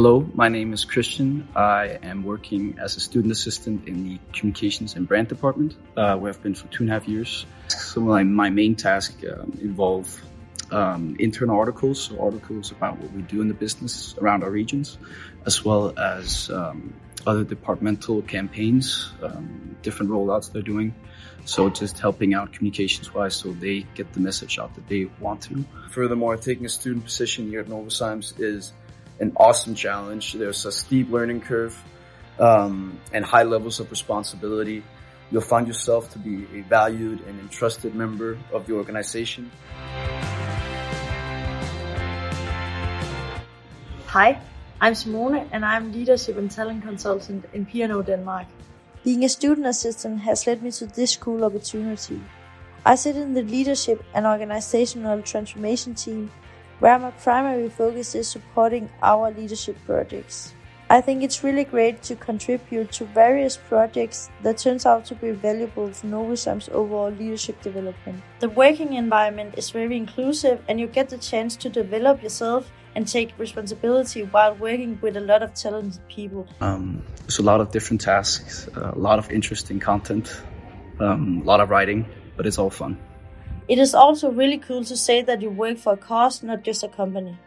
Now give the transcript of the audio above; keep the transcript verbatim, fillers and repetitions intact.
Hello, my name is Christian. I am working as a student assistant in the communications and brand department, uh, where I've been for two and a half years. So my, my main tasks um, involve um, internal articles, so articles about what we do in the business around our regions, as well as um, other departmental campaigns, um, different rollouts they're doing. So just helping out communications-wise so they get the message out that they want to. Furthermore, taking a student position here at Novozymes is an awesome challenge. There's a steep learning curve um, and high levels of responsibility. You'll find yourself to be a valued and entrusted member of the organization. Hi, I'm Simone and I'm Leadership and Talent Consultant in P and O Denmark. Being a student assistant has led me to this cool opportunity. I sit in the Leadership and Organizational Transformation team, where my primary focus is supporting our leadership projects. I think it's really great to contribute to various projects that turns out to be valuable for Novozymes' overall leadership development. The working environment is very inclusive, and you get the chance to develop yourself and take responsibility while working with a lot of talented people. Um, it's a lot of different tasks, a lot of interesting content, um, a lot of writing, but it's all fun. It is also really cool to say that you work for a cause, not just a company.